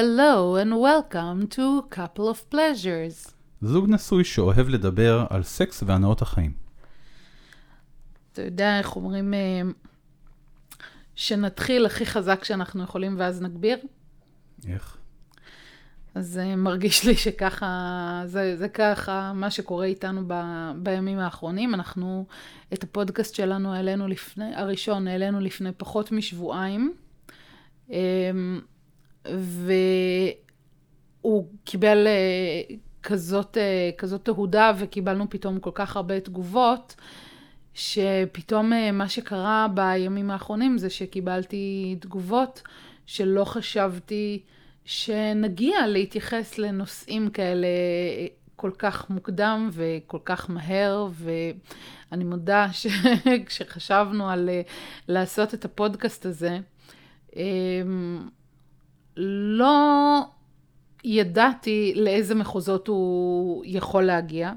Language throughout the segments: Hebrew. Hello and welcome to Couple of Pleasures. זוג נשוי שאוהב לדבר על סקס והנאות החיים. אתה יודע איך אומרים שנתחיל הכי חזק שאנחנו יכולים ואז נגביר? איך? אז מרגיש לי שככה, זה ככה מה שקורה איתנו בימים האחרונים. אנחנו, את הפודקאסט שלנו העלינו לפני פחות משבועיים. והוא קיבל כזאת תהודה וקיבלנו פתאום כל כך הרבה תגובות, שפתאום מה שקרה בימים האחרונים זה שקיבלתי תגובות שלא חשבתי שנגיע להתייחס לנושאים כאלה כל כך מוקדם וכל כך מהר, ואני מודה שכשחשבנו על לעשות את הפודקאסט הזה, לא ידעתי לאיזה מחוזות הוא יכול להגיע.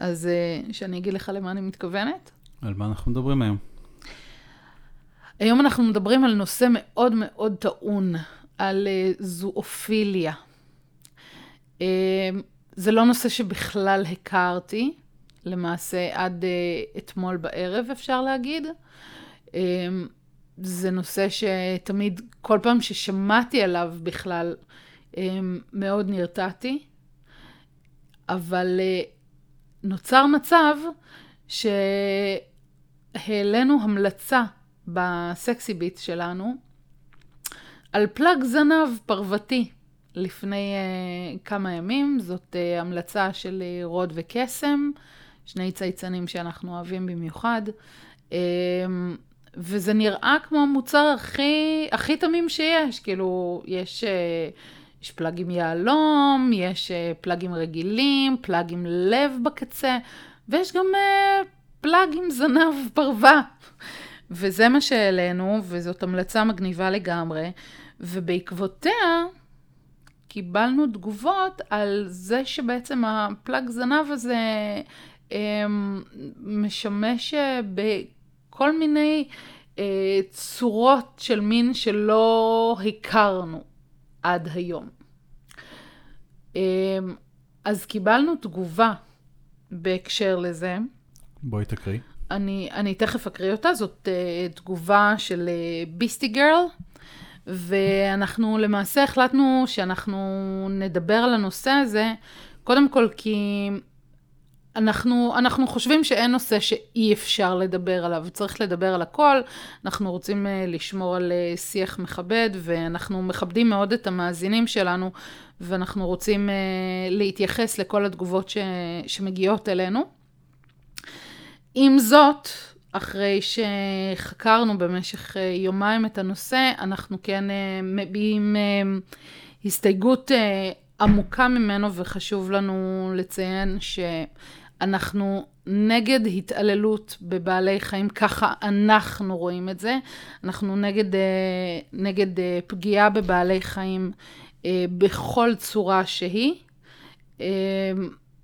אז שאני אגיד לך למה אני מתכוונת. על מה אנחנו מדברים היום? היום אנחנו מדברים על נושא מאוד מאוד טעון, על זואופיליה. זה לא נושא שבכלל הכרתי, למעשה עד אתמול בערב אפשר להגיד. זה נושא שתמיד, כל פעם ששמעתי עליו בכלל, מאוד נרתעתי. אבל נוצר מצב שהעלינו המלצה בסקסי ביט שלנו על פלאג זנב פרוותי לפני כמה ימים. זאת המלצה של רוד וקסם, שני צייצנים שאנחנו אוהבים במיוחד. וזה נראה כמו המוצר הכי תמים שיש, כאילו יש פלאגים יעלום, יש פלאגים רגילים, פלאגים לב בקצה, ויש גם פלאגים זנב פרווה. וזה מה שהעלינו, וזאת המלצה מגניבה לגמרי, ובעקבותיה קיבלנו תגובות על זה שבעצם הפלאג זנב הזה משמש בכל מיני צורות של מין שלא הכרנו עד היום. אז קיבלנו תגובה בהקשר לזה. בואי תקריא. אני תכף אקריא אותה. זאת תגובה של Beastie Girl, ואנחנו למעשה החלטנו שאנחנו נדבר על הנושא הזה, קודם כל כי אנחנו חושבים שאין נושא שאי אפשר לדבר עליו, צריך לדבר על הכל. אנחנו רוצים לשמור על שיח מכבד, ואנחנו מכבדים מאוד את המאזינים שלנו, ואנחנו רוצים להתייחס לכל התגובות שמגיעות אלינו. עם זאת, אחרי שחקרנו במשך יומיים את הנושא, אנחנו כן מביעים הסתייגות עמוקה ממנו, וחשוב לנו לציין שאנחנו נגד התעללות בבעלי חיים, ככה אנחנו רואים את זה. אנחנו נגד פגיעה בבעלי חיים בכל צורה שהיא.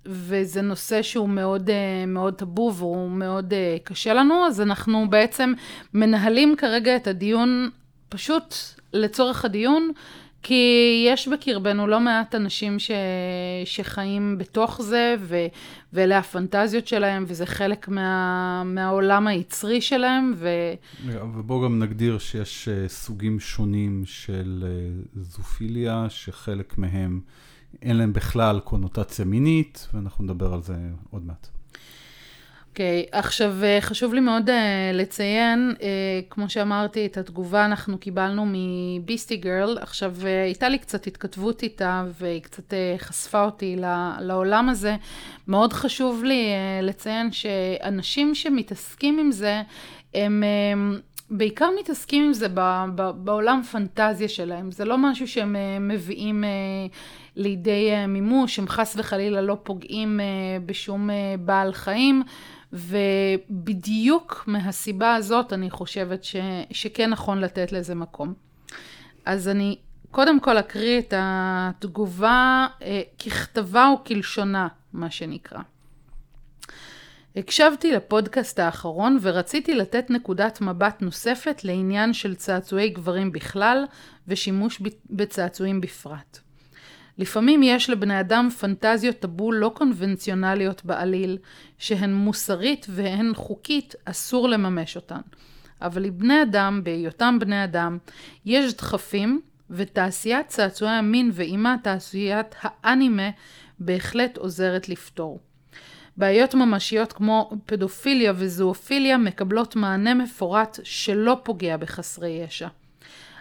וזה נושא שהוא מאוד מאוד טבו והוא מאוד קשה לנו, אז אנחנו בעצם מנהלים כרגע את הדיון פשוט לצורך הדיון, כי יש בקרבנו לא מעט אנשים שחיים בתוך זה, ואלה הפנטזיות שלהם, וזה חלק מהעולם היצרי שלהם. ובוא גם נגדיר שיש סוגים שונים של זופיליה, שחלק מהם אין להם בכלל קונוטציה מינית, ואנחנו נדבר על זה עוד מעט. אוקיי, עכשיו חשוב לי מאוד לציין, כמו שאמרתי, את התגובה אנחנו קיבלנו מביסטי גרל. עכשיו הייתה לי קצת התכתבות איתה, והיא קצת חשפה אותי לעולם הזה. מאוד חשוב לי לציין שאנשים שמתעסקים עם זה, הם בעיקר מתעסקים עם זה בעולם פנטזיה שלהם. זה לא משהו שהם מביאים לידי מימוש, הם חס וחלילה לא פוגעים בשום בעל חיים, ובדיוק מהסיבה הזאת אני חושבת שכן נכון לתת לזה מקום. אז אני קודם כל אקריא את התגובה ככתבה וכלשונה, מה שנקרא. הקשבתי לפודקאסט האחרון ורציתי לתת נקודת מבט נוספת לעניין של צעצועי גברים בכלל ושימוש בצעצועים בפרט. לפעמים יש לבני אדם פנטזיות טבו לא קונבנציונליות בעליל, שהן מוסרית והן חוקית אסור לממש אותן. אבל לבני אדם, בהיותם בני אדם, יש דחפים ותעשיית צעצועי המין ואימה תעשיית האנימה בהחלט עוזרת לפתור. בעיות ממשיות כמו פדופיליה וזואפיליה מקבלות מענה מפורט שלא פוגע בחסרי ישע.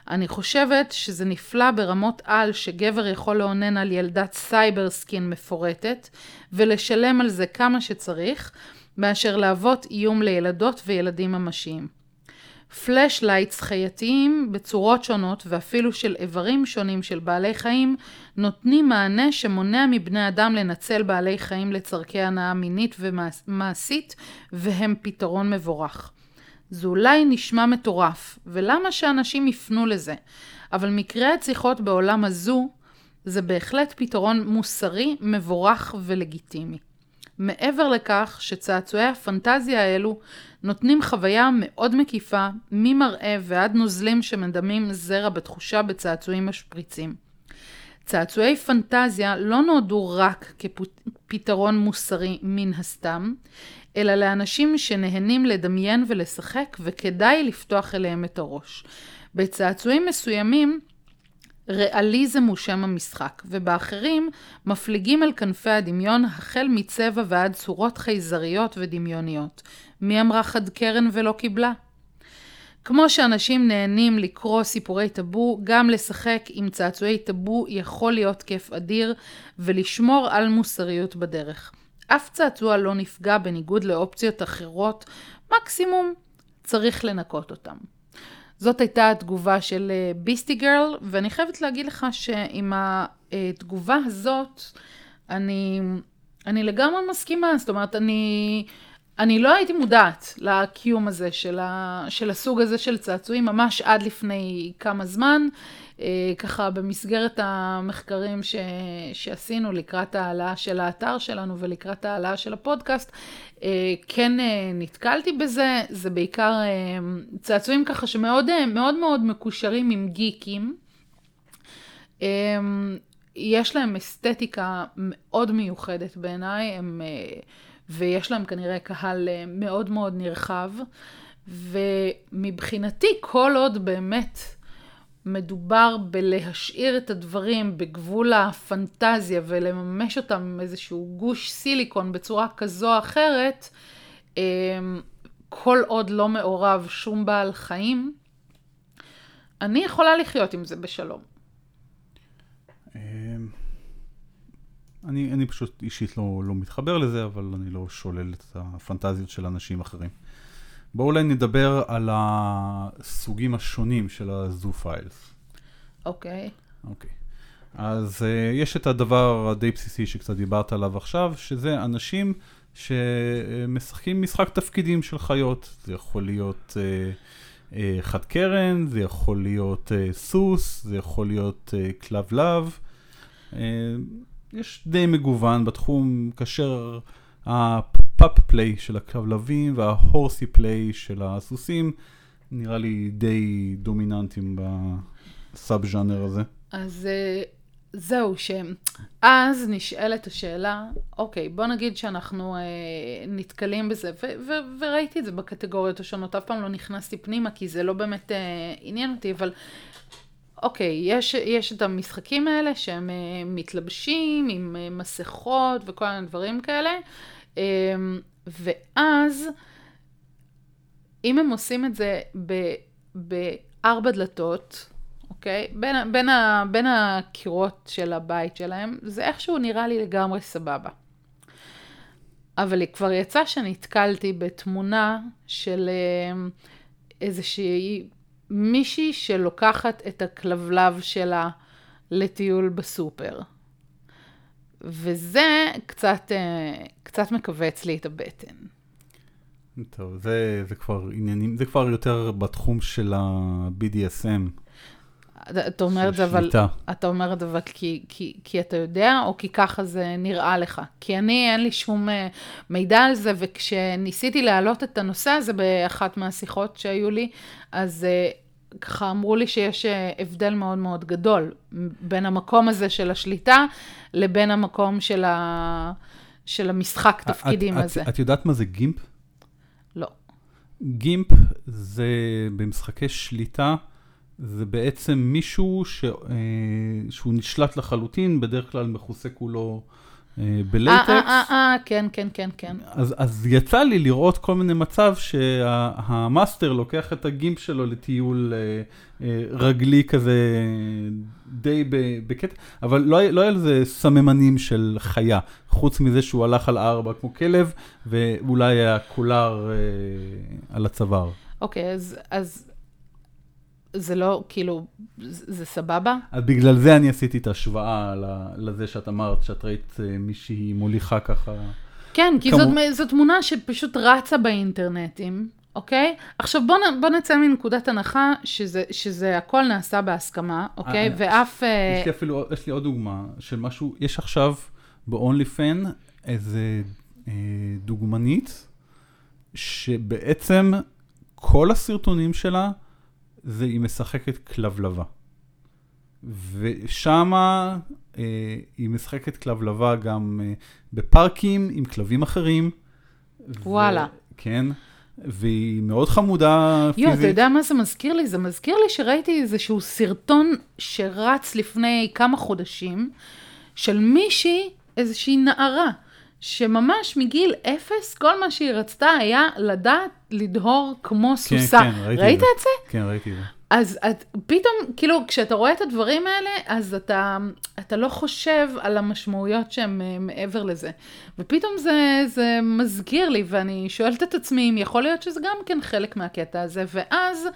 אני חושבת שזה נפלא ברמות על שגבר יכול לעונן על ילדת סייבר סקין מפורטת ולשלם על זה כמה שצריך, מאשר להוות איום לילדות וילדים ממשיים. פלאשלייטס חייתיים בצורות שונות ואפילו של איברים שונים של בעלי חיים נותנים מענה שמונע מבני אדם לנצל בעלי חיים לצרכי הנאה מינית ומעשית והם פתרון מבורך. זה אולי נשמע מטורף, ולמה שאנשים יפנו לזה? אבל מקרי הציחות בעולם הזו, זה בהחלט פתרון מוסרי, מבורך ולגיטימי. מעבר לכך שצעצועי הפנטזיה האלו נותנים חוויה מאוד מקיפה, ממראה ועד נוזלים שמדמים זרע בתחושה בצעצועים משפריצים. צעצועי פנטזיה לא נועדו רק כפתרון מוסרי מן הסתם, אלא לאנשים שנהנים לדמיין ולשחק וכדאי לפתוח אליהם את הראש. בצעצועים מסוימים, ריאליזם הוא שם המשחק, ובאחרים מפליגים על כנפי הדמיון החל מצבע ועד צורות חייזריות ודמיוניות. מי אמרה חד קרן ולא קיבלה? כמו שאנשים נהנים לקרוא סיפורי טבו, גם לשחק עם צעצועי טבו יכול להיות כיף אדיר ולשמור על מוסריות בדרך. אף צעצוע לא נפגע בניגוד לאופציות אחרות, מקסימום צריך לנקות אותם. זאת הייתה התגובה של Beastie Girl, ואני חייבת להגיד לך שעם התגובה הזאת אני לגמרי מסכימה, זאת אומרת אני לא הייתי מודעת לקיום הזה של הסוג הזה של צעצועים, ממש עד לפני כמה זמן, ככה במסגרת המחקרים שעשינו לקראת העלה של האתר שלנו ולקראת העלה של הפודקאסט, כן נתקלתי בזה, זה בעיקר צעצועים ככה שמאוד מאוד מאוד מקושרים עם גיקים, יש להם אסתטיקה מאוד מיוחדת בעיניי, הם ויש להם כנראה קהל מאוד מאוד נרחב, ומבחינתי כל עוד באמת מדובר בלהשאיר את הדברים בגבול הפנטזיה ולממש אותם איזשהו גוש סיליקון בצורה כזו או אחרת, כל עוד לא מעורב שום בעל חיים, אני יכולה לחיות עם זה בשלום. אני פשוט אישית לא מתחבר לזה, אבל אני לא שולל את הפנטזיות של אנשים אחרים. בואו אולי נדבר על הסוגים השונים של הזופיילס. אוקיי. אז יש את הדבר הדי בסיסי שקצת דיברת עליו עכשיו, שזה אנשים שמשחקים משחק תפקידים של חיות. זה יכול להיות חד קרן, זה יכול להיות סוס, זה יכול להיות כלב-לב. יש די מגוון בתחום, כאשר הפאפ פליי של הכלבים וההורסי פליי של הסוסים נראה לי די דומיננטיים בסאב ז'אנר הזה. אז זהו, אז נשאלת השאלה, אוקיי, בוא נגיד שאנחנו נתקלים בזה, וראיתי את זה בקטגוריות השונות, אף פעם לא נכנסתי פנימה כי זה לא באמת עניין אותי, אבל אוקיי, יש את המשחקים האלה שהם מתלבשים עם מסכות וכל הדברים כאלה, ואז אם הם עושים את זה בארבע דלתות, אוקיי, בין הקירות של הבית שלהם, זה איכשהו נראה לי לגמרי סבבה. אבל כבר יצא שנתקלתי בתמונה של איזושהי מישהי שלוקחת את הכלבלב שלה לטיול בסופר. וזה קצת מקווץ לי את הבטן. טוב, זה כבר עניינים, זה כבר יותר בתחום של ה-BDSM. אתה אומר את זה, אבל אתה אומר את זה, אבל כי אתה יודע, או כי ככה זה נראה לך? כי אני, אין לי שום מידע על זה, וכשניסיתי להעלות את הנושא הזה באחת מהשיחות שהיו לי, אז ככה אמרו לי שיש הבדל מאוד מאוד גדול בין המקום הזה של השליטה, לבין המקום של המשחק תפקידים הזה. את יודעת מה זה גימפ? לא. גימפ זה במשחקי שליטה, זה בעצם מישהו שהוא נשלט לחלוטין, בדרך כלל מחוסה כולו בלייטקס. כן, כן, כן, כן. אז יצא לי לראות כל מיני מצב שהמאסטר לוקח את הגימפ שלו לטיול רגלי כזה די בקטע, אבל לא היה לזה סממנים של חיה, חוץ מזה שהוא הלך על 4 כמו כלב, ואולי היה קולר על הצוואר. אוקיי, אז זה לא, כאילו, זה סבבה? אז בגלל זה אני עשיתי את ההשוואה לזה שאת אמרת, שאת ראית מישהי מוליכה ככה. כן, כי זו תמונה שפשוט רצה באינטרנטים, אוקיי? עכשיו בוא נצא מנקודת הנחה שזה הכל נעשה בהסכמה, אוקיי? ואף... יש לי עוד דוגמה של משהו, יש עכשיו ב-OnlyFan איזה דוגמנית, שבעצם כל הסרטונים שלה, זה היא משחקת כלבלבה. ושמה היא משחקת כלבלבה גם בפארקים עם כלבים אחרים. וואלה. כן. והיא מאוד חמודה פיזית. יו, אתה יודע מה זה מזכיר לי? זה מזכיר לי שראיתי איזשהו סרטון שרץ לפני כמה חודשים, של מישהי, איזושהי נערה, שממש מגיל 0, כל מה שהיא רצתה היה לדעת לדהור כמו סוסה. כן, כן, ראית את זה? כן, ראיתי את זה. אז פתאום, כאילו, כשאתה רואה את הדברים האלה, אז אתה לא חושב על המשמעויות שהן מעבר לזה. ופתאום זה מזכיר לי, ואני שואלת את עצמי, אם יכול להיות שזה גם כן חלק מהקטע הזה. ואז,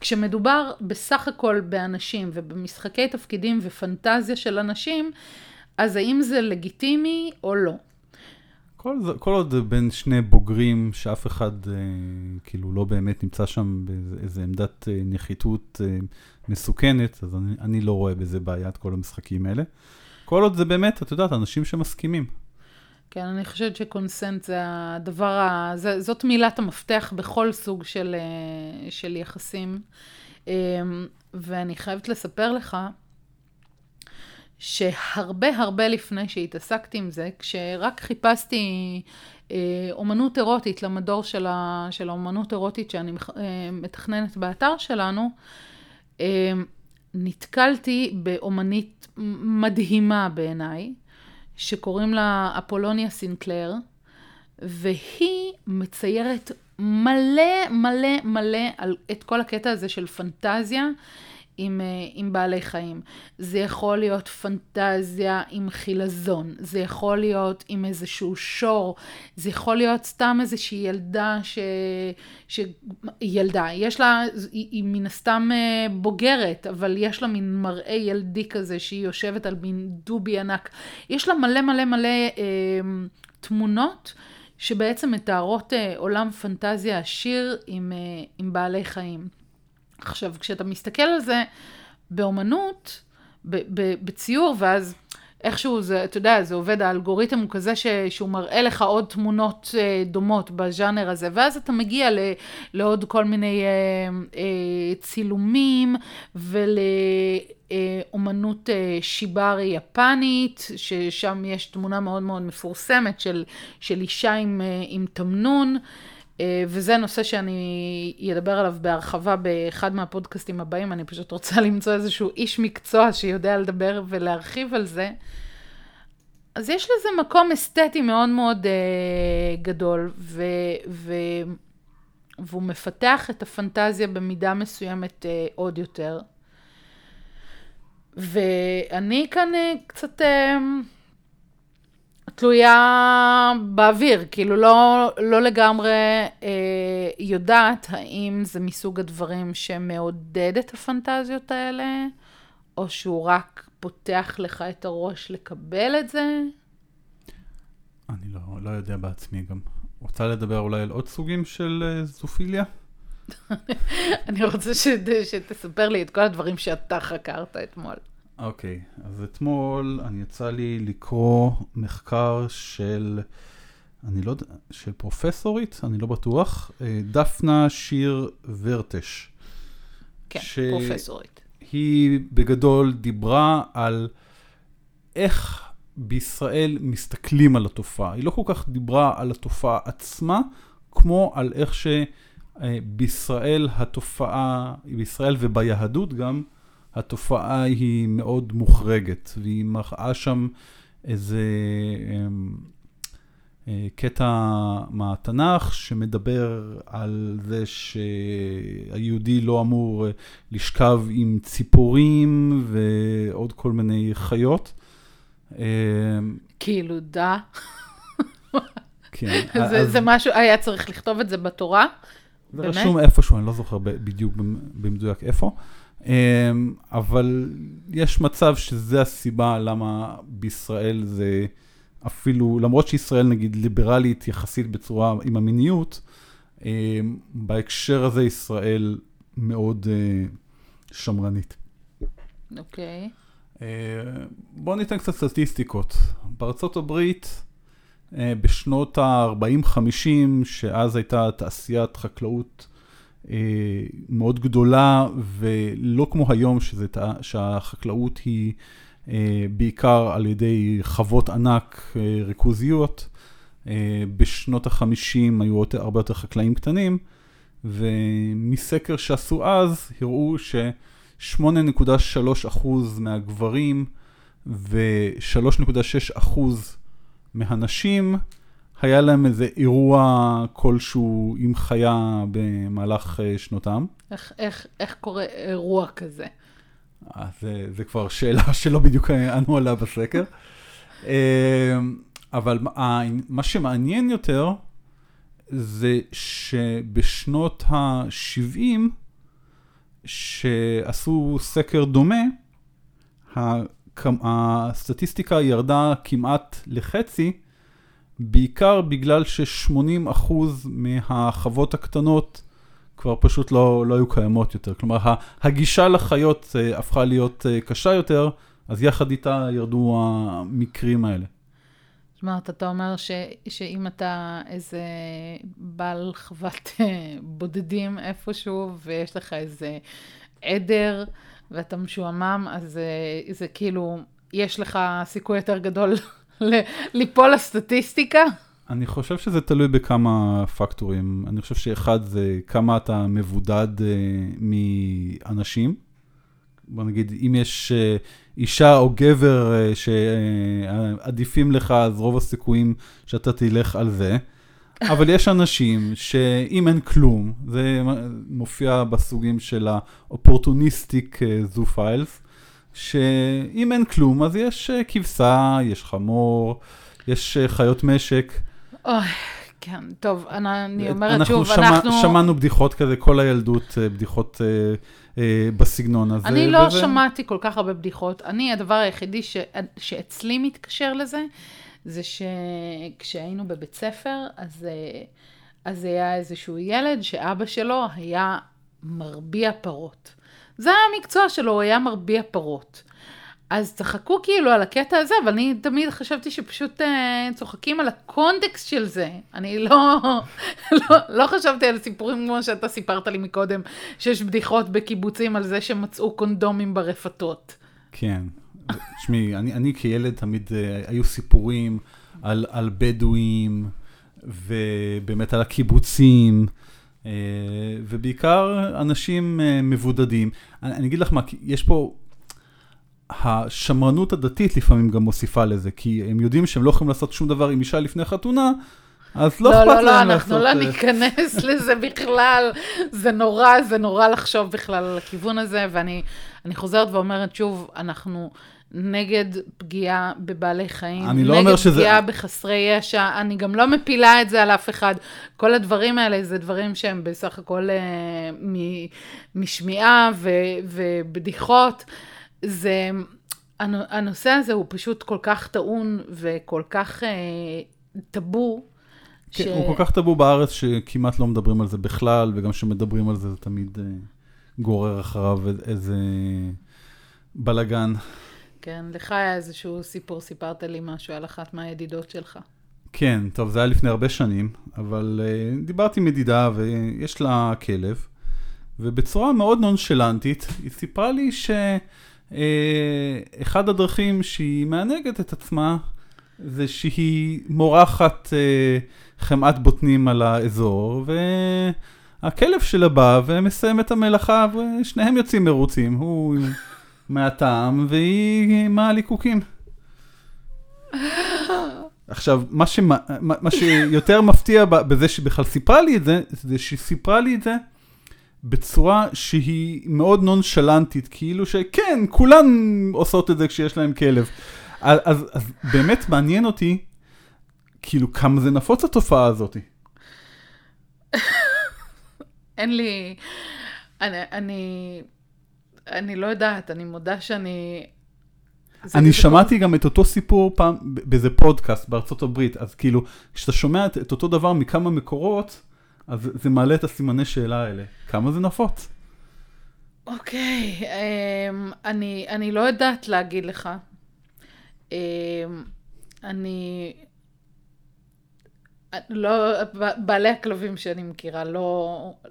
כשמדובר בסך הכל באנשים, ובמשחקי תפקידים ופנטזיה של אנשים, אז האם זה לגיטימי או לא? כל עוד בין שני בוגרים שאף אחד כאילו לא באמת נמצא שם באיזו עמדת נחיתות מסוכנת, אז אני לא רואה בזה בעיית כל המשחקים האלה. כל עוד זה באמת, את יודעת, אנשים שמסכימים. כן, אני חושבת שקונסנט זה הדבר, זאת מילת המפתח בכל סוג של יחסים. ואני חייבת לספר לך, שהרבה הרבה לפני שהתעסקתי עם זה, כשרק חיפשתי אומנות אירוטית למדור של האומנות אירוטית שאני מתכננת באתר שלנו, נתקלתי באומנית מדהימה בעיניי, שקוראים לה אפולוניה סינקלר, והיא מציירת מלא מלא מלא על את כל הקטע הזה של פנטזיה, עם בעלי חיים. זה יכול להיות פנטזיה עם חילזון, זה יכול להיות עם איזשהו שור, זה יכול להיות סתם איזושהי ילדה ילדה, יש לה, היא מן הסתם בוגרת, אבל יש לה מין מראה ילדי כזה שהיא יושבת על מין דובי ענק. יש לה מלא מלא מלא תמונות שבעצם מתארות עולם פנטזיה עשיר עם בעלי חיים. עכשיו, כשאתה מסתכל על זה באומנות, בציור, ואז איכשהו זה, אתה יודע, זה עובד, האלגוריתם הוא כזה שהוא מראה לך עוד תמונות דומות בז'אנר הזה, ואז אתה מגיע לעוד כל מיני צילומים, ולאומנות שיבארי יפנית, ששם יש תמונה מאוד מאוד מפורסמת של אישה עם תמנון, וזה נושא שאני אדבר עליו בהרחבה באחד מהפודקאסטים הבאים. אני פשוט רוצה למצוא איזשהו איש מקצוע שיודע לדבר ולהרחיב על זה. אז יש לזה מקום אסתטי מאוד מאוד גדול, והוא מפתח את הפנטזיה במידה מסוימת עוד יותר. ואני כאן קצת... תלויה באוויר, כאילו לא לגמרי יודעת האם זה מסוג הדברים שמעודד את הפנטזיות האלה, או שהוא רק פותח לך את הראש לקבל את זה. אני לא יודע בעצמי גם. רוצה לדבר אולי על עוד סוגים של זופיליה? אני רוצה שתספר לי את כל הדברים שאתה חקרת אתמול. אוקיי, אז אתמול אני יצא לי לקרוא מחקר של, אני לא יודע, של פרופסורית, אני לא בטוח, דפנה שיר ורטש. כן, פרופסורית. היא בגדול דיברה על איך בישראל מסתכלים על התופעה. היא לא כל כך דיברה על התופעה עצמה, כמו על איך שבישראל התופעה, בישראל וביהדות גם, התופעה היא מאוד מוחרגת, והיא מראה שם איזה קטע מהתנ"ך שמדבר על זה שהיהודי לא אמור לשכב עם ציפורים ועוד כל מיני חיות. כאילו דה. כן. זה משהו, היה צריך לכתוב את זה בתורה? זה רשום איפשהו, אני לא זוכר בדיוק במדויק איפה. אבל יש מצב שזה הסיבה למה בישראל זה אפילו, למרות שישראל נגיד ליברלית יחסית בצורה עם המיניות, בהקשר הזה ישראל מאוד שמרנית. אוקיי. בואו ניתן קצת סטטיסטיקות. בארצות הברית בשנות ה-40-50, שאז הייתה תעשיית חקלאות מאוד גדולה, ולא כמו היום שהחקלאות היא בעיקר על ידי חוות ענק ריכוזיות. בשנות ה-50 היו הרבה יותר חקלאים קטנים, ומסקר שעשו אז הראו ש8.3% מהגברים ו3.6% מהנשים היה להם איזה אירוע כלשהו עם חיה במהלך שנותם. איך קורה אירוע כזה? זה כבר שאלה שלא בדיוק ענו עליה בסקר. אבל מה שמעניין יותר זה שבשנות ה-70 שעשו סקר דומה, הסטטיסטיקה ירדה כמעט לחצי, בעיקר בגלל ש80% מהחוות הקטנות כבר פשוט לא היו קיימות יותר. כלומר, הגישה לחיות הפכה להיות קשה יותר, אז יחד איתה ירדו המקרים האלה. זאת אומרת, אתה אומר שאם אתה איזה בעל חוות בודדים איפשהו, ויש לך איזה עדר, ואתה משועמם, אז זה כאילו, יש לך סיכוי יותר גדול ליפול לסטטיסטיקה? אני חושב שזה תלוי בכמה פקטורים. אני חושב שאחד זה כמה אתה מבודד מאנשים. בוא נגיד, אם יש אישה או גבר שעדיפים לך, אז רוב הסיכויים שאתה תלך על זה. אבל יש אנשים שאם אין כלום, זה מופיע בסוגים של האופורטוניסטיק זו פיילס, שאם אין כלום, אז יש כבשה, יש חמור, יש חיות משק. אוי, כן, טוב, אני אומרת שוב, אנחנו שמענו בדיחות כזה, כל הילדות, בדיחות בסגנון הזה. אני לא שמעתי כל כך הרבה בדיחות. אני, הדבר היחידי שאצלי מתקשר לזה, זה שכשהיינו בבית ספר, אז היה איזשהו ילד שאבא שלו היה מרביע פרות. זה המקצוע שלו, הוא היה מרביע פרות. אז צחקו כאילו על הקטע הזה, אבל אני תמיד חשבתי שפשוט צוחקים על הקונטקסט של זה. אני לא חשבתי על סיפורים כמו שאתה סיפרת לי מקודם, שיש בדיחות בקיבוצים על זה שמצאו קונדומים ברפתות. כן. שמי, אני כילד תמיד היו סיפורים על בדואים, ובאמת על הקיבוצים, ובעיקר אנשים מבודדים. אני אגיד לך מה, יש פה השמרנות הדתית לפעמים גם מוסיפה לזה, כי הם יודעים שהם לא יכולים לעשות שום דבר עם אישה לפני חתונה, אז לא אכפת להם לעשות. לא, אנחנו לא ניכנס לזה בכלל. זה נורא לחשוב בכלל על הכיוון הזה, ואני חוזרת ואומרת שוב, אנחנו נגד פגיעה בבעלי חיים, נגד פגיעה בחסרי ישע, אני גם לא מפילה את זה על אף אחד. כל הדברים האלה זה דברים שהם בסך הכל משמיעה ובדיחות. זה, הנושא הזה הוא פשוט כל כך טעון וכל כך טבו, כן, הוא כל כך טבו בארץ שכמעט לא מדברים על זה בכלל, וגם שמדברים על זה זה תמיד גורר אחריו איזה בלגן. כן, לך היה איזשהו סיפור, סיפרת לי משהו על אחת מהידידות שלך. כן, טוב, זה היה לפני הרבה שנים, אבל דיברתי עם ידידה ויש לה כלב, ובצורה מאוד נונשלנטית היא סיפרה לי שאחד הדרכים שהיא מענגת את עצמה, זה שהיא מורחת חמאת בוטנים על האזור, והכלב שלה בא ומסיים את המלאכה, ושניהם יוצאים מרוצים, הוא מהטעם והיא מהליקוקים. עכשיו, מה שיותר מפתיע בזה שבכלל סיפרה לי את זה, זה שהיא סיפרה לי את זה בצורה שהיא מאוד נונשלנטית, כאילו שכן, כולן עושות את זה כשיש להם כלב. אז באמת מעניין אותי, כאילו, כמה זה נפוץ התופעה הזאת. אין לי... אני לא יודעת, אני מודה שאני... אני שמעתי גם את אותו סיפור פעם, באיזה פודקאסט בארצות הברית, אז כאילו, כשאתה שומע את אותו דבר מכמה מקורות, אז זה מעלה את הסימני שאלה האלה. כמה זה נפוץ? אוקיי, אני לא יודעת להגיד לך. אני לא, בעלי הכלבים שאני מכירה,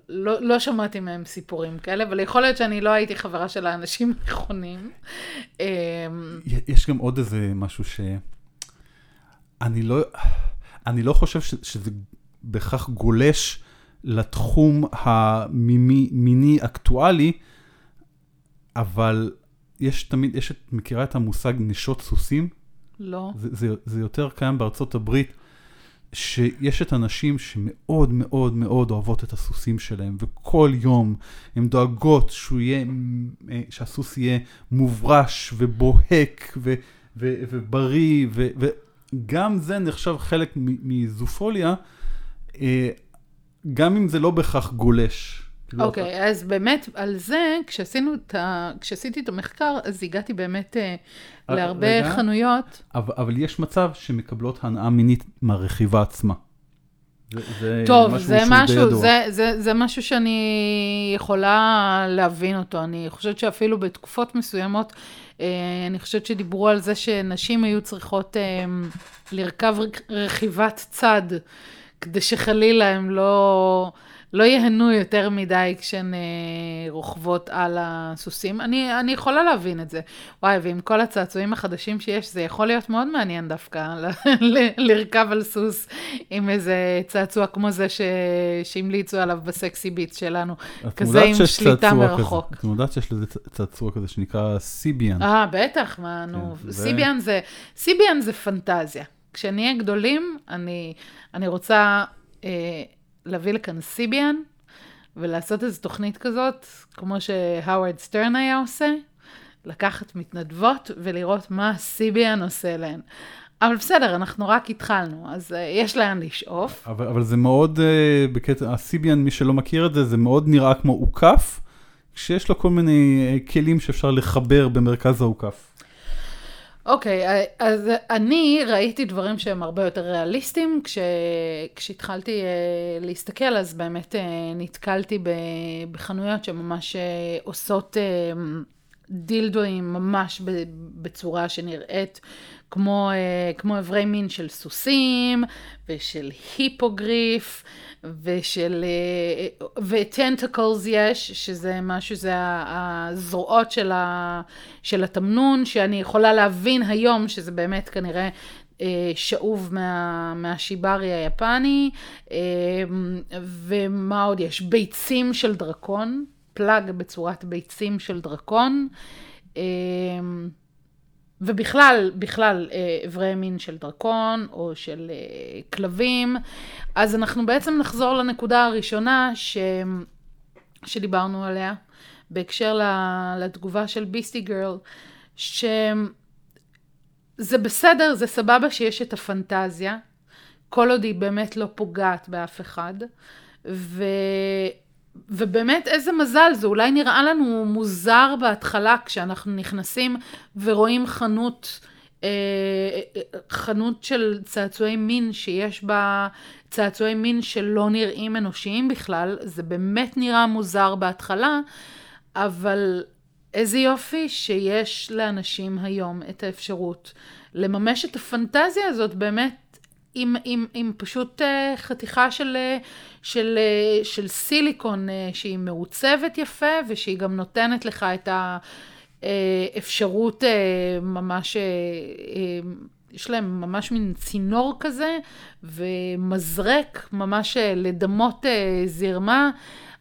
לא שמעתי מהם סיפורים כאלה, אבל יכול להיות שאני לא הייתי חברה של האנשים הנכונים. יש גם עוד איזה משהו שאני לא חושב שזה בכך גולש לתחום המיני אקטואלי, אבל יש את מכירה את המושג נשות סוסים? לא. זה יותר קיים בארצות הברית, שיש את אנשים שמאוד מאוד מאוד אוהבות את הסוסים שלהם, וכל יום הן דואגות שהסוס יהיה מוברש ובוהק ובריא, וגם זה נחשב חלק מזופוליה, גם אם זה לא בכך גולש. אוקיי, אז באמת על זה, כשעשיתי את המחקר, אז הגעתי באמת להרבה חנויות. אבל יש מצב שמקבלות הנאה מינית מהרכיבה עצמה. טוב, זה משהו שאני יכולה להבין אותו. אני חושבת שאפילו בתקופות מסוימות, אני חושבת שדיברו על זה שנשים היו צריכות לרכב רכיבת צד, כדי שחלילה הם לא יהנו יותר מדי כשהן רוכבות על הסוסים. אני יכולה להבין את זה. וואי, ועם כל הצעצועים החדשים שיש, זה יכול להיות מאוד מעניין דווקא, לרכב על סוס עם איזה צעצוע כמו זה שהמליצו עליו בסקסי ביץ שלנו, כזה עם שליטה מרחוק. את מודעת שיש לזה צעצוע כזה שנקרא סיביאן. בטח, מה, נו. סיביאן זה פנטזיה. כשנהיה גדולים, אני רוצה... להביא לכאן סיביאן, ולעשות איזו תוכנית כזאת, כמו שהאוורד סטרן היה עושה, לקחת מתנדבות, ולראות מה סיביאן עושה להן. אבל בסדר, אנחנו רק התחלנו, אז יש להן לשאוף. אבל זה מאוד, בקטע, הסיביאן, מי שלא מכיר את זה, זה מאוד נראה כמו עוקף, כשיש לו כל מיני כלים שאפשר לחבר במרכז העוקף. אוקיי, אז אני ראיתי דברים שהם הרבה יותר ריאליסטיים, כשהתחלתי להסתכל, אז באמת נתקלתי בחנויות שממש עושות דילדויים ממש בצורה שנראית כמו עברי מין של סוסים, ושל היפוגריף, ושל... וטנטקלס יש, שזה משהו, זה הזרועות של התמנון, שאני יכולה להבין היום, שזה באמת כנראה שאוב מהשיברי היפני, ומה עוד יש? ביצים של דרקון, פלאג בצורת ביצים של דרקון, ובכלל עברי מין של דרקון או של כלבים. אז אנחנו בעצם נחזור לנקודה הראשונה שדיברנו עליה, בהקשר לתגובה של ביסטי גרל, שזה בסדר, זה סבבה שיש את הפנטזיה, כל עוד היא באמת לא פוגעת באף אחד, ובאמת איזה מזל, זה אולי נראה לנו מוזר בהתחלה כשאנחנו נכנסים ורואים חנות חנות של צעצועי מין שיש בה צעצועי מין שלא נראים אנושיים בכלל, זה באמת נראה מוזר בהתחלה, אבל איזה יופי שיש לאנשים היום את האפשרות לממש את הפנטזיה הזאת באמת עם פשוט חתיכה של סיליקון שהיא מעוצבת יפה ושהיא גם נותנת לך את האפשרות ממש, יש להם ממש מין צינור כזה ומזרק ממש לדמות זרמה,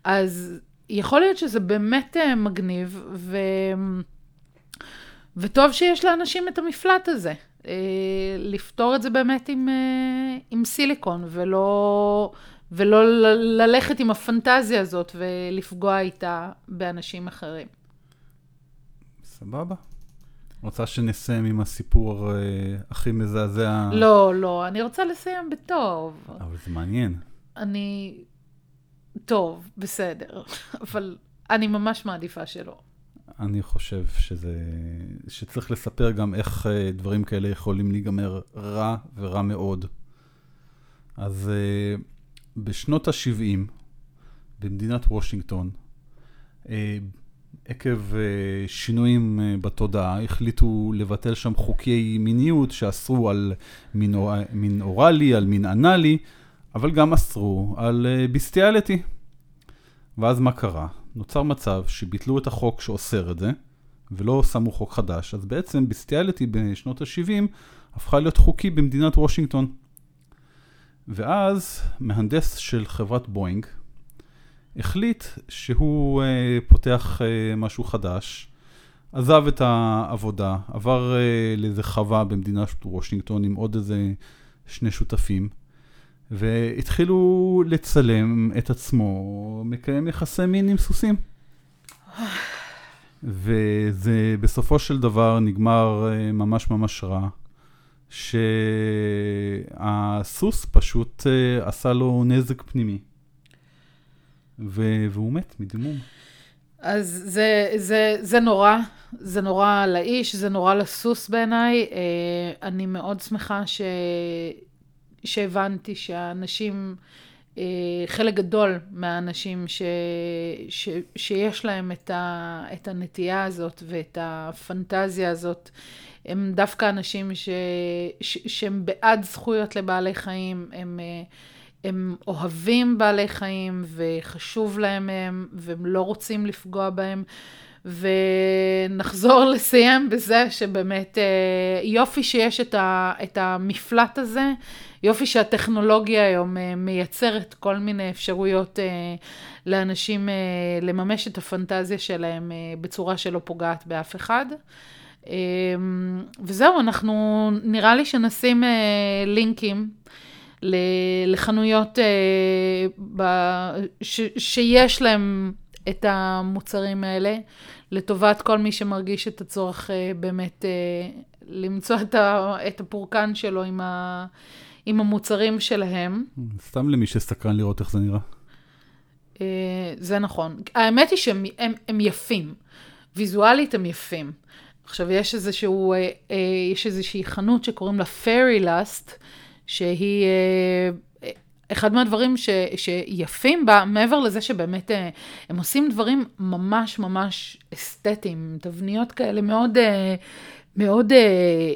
אז יכול להיות שזה באמת מגניב, וטוב שיש לאנשים את המפלט הזה. לפתור את זה באמת עם סיליקון, ולא ללכת עם הפנטזיה הזאת ולפגוע איתה באנשים אחרים. סבבה. רוצה שנסיים עם הסיפור הכי מזעזע? לא, אני רוצה לסיים בטוב. אבל זה מעניין. טוב, בסדר, אבל אני ממש מעדיפה שלא. אני חושב שצריך לספר גם איך דברים כאלה יכולים להיגמר רע ורע מאוד. אז בשנות ה-70, במדינת וושינגטון, עקב שינויים בתודעה, החליטו לבטל שם חוקי מיניות שאסרו על מין אורלי, על מין אנלי, אבל גם אסרו על ביסטיאליטי. ואז מה קרה? נוצר מצב שביטלו את החוק שאוסר את זה, ולא שמו חוק חדש. אז בעצם ביסטיאליטי בשנות ה-70 הפכה להיות חוקי במדינת וושינגטון. ואז מהנדס של חברת בוינג החליט שהוא פותח משהו חדש, עזב את העבודה, עבר לאיזה חווה במדינת וושינגטון עם עוד איזה שני שותפים, והתחילו לצלם את עצמו, מקיים יחסי מין עם סוסים. וזה בסופו של דבר נגמר ממש ממש רע, שהסוס פשוט עשה לו נזק פנימי. והוא מת מדימום. אז זה נורא, זה נורא לאיש, זה נורא לסוס בעיניי. אני מאוד שמחה שהבנתי שהאנשים, חלק גדול מהאנשים שיש להם את הנטייה הזאת ואת הפנטזיה הזאת, הם דווקא אנשים שהם בעד זכויות לבעלי חיים, הם אוהבים בעלי חיים וחשוב להם הם, והם לא רוצים לפגוע בהם. ונחזור לסיים בזה שבאמת יופי שיש את המפלט הזה, יופי שהטכנולוגיה היום מייצרת כל מיני אפשרויות לאנשים לממש את הפנטזיה שלהם בצורה שלא פוגעת באף אחד. וזהו, אנחנו נראה לי שנשים לינקים לחנויות שיש להם את המוצרים האלה, לטובת כל מי שמרגיש את הצורך באמת למצוא את הפורקן שלו עם המוצרים שלהם. סתם למי שסקרן לראות איך זה נראה. זה נכון. האמת היא שהם יפים. ויזואלית הם יפים. עכשיו יש איזושהי חנות שקוראים לה Fairy Lust, שהיא אחד מהדברים שיפים בה, מעבר לזה שבאמת הם עושים דברים ממש ממש אסתטיים, תבניות כאלה מאוד, מאוד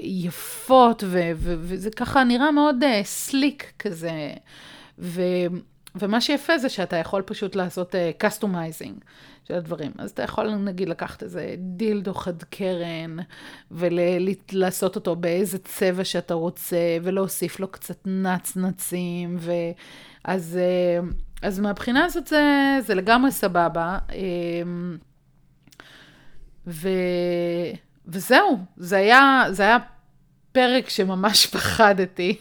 יפות, וזה ככה נראה מאוד סליק כזה, ומה שיפה זה שאתה יכול פשוט לעשות קסטומייזינג של הדברים. אז אתה יכול נגיד לקחת איזה דילדו חד קרן ולעשות אותו באיזה צבע שאתה רוצה ולהוסיף לו קצת נצנצים, אז מהבחינה הזאת זה לגמרי סבבה. וזהו, זה היה פרק שממש פחדתי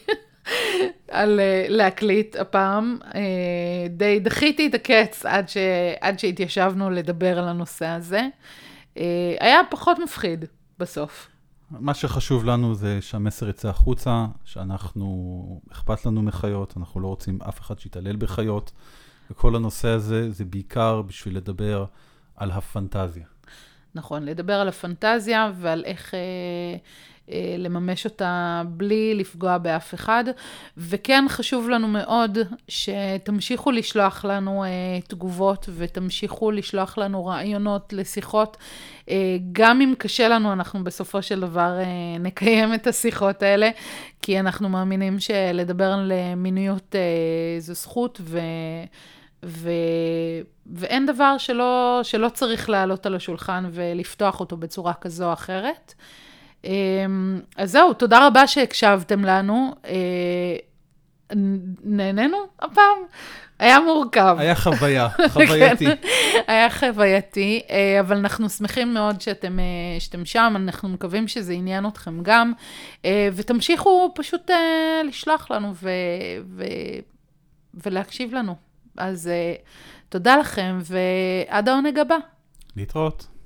על להקליט הפעם. די דחיתי את הקץ עד שהתיישבנו לדבר על הנושא הזה. היה פחות מפחיד בסוף. מה שחשוב לנו זה שהמסר יצא החוצה, שאנחנו, אכפת לנו מחיות, אנחנו לא רוצים אף אחד שיתעלל בחיות, וכל הנושא הזה זה בעיקר בשביל לדבר על הפנטזיה. נכון, לדבר על הפנטזיה ועל איך לממש אותה בלי לפגוע באף אחד. וכן חשוב לנו מאוד שתמשיכו לשלוח לנו תגובות ותמשיכו לשלוח לנו רעיונות לשיחות. גם אם קשה לנו, אנחנו בסופו של דבר נקיים את השיחות האלה, כי אנחנו מאמינים שלדבר על מיניות זו זכות ואין דבר שלא צריך לעלות על השולחן ולפתוח אותו בצורה כזו או אחרת. אז זהו, תודה רבה שהקשבתם לנו. נהנינו הפעם. היה מורכב. היה חוויה, חווייתי. היה חווייתי, אבל אנחנו שמחים מאוד שאתם שם, אנחנו מקווים שזה עניין אתכם גם, ותמשיכו פשוט לשלוח לנו ולהקשיב לנו. אז תודה לכם, ועד העונג הבא. להתראות.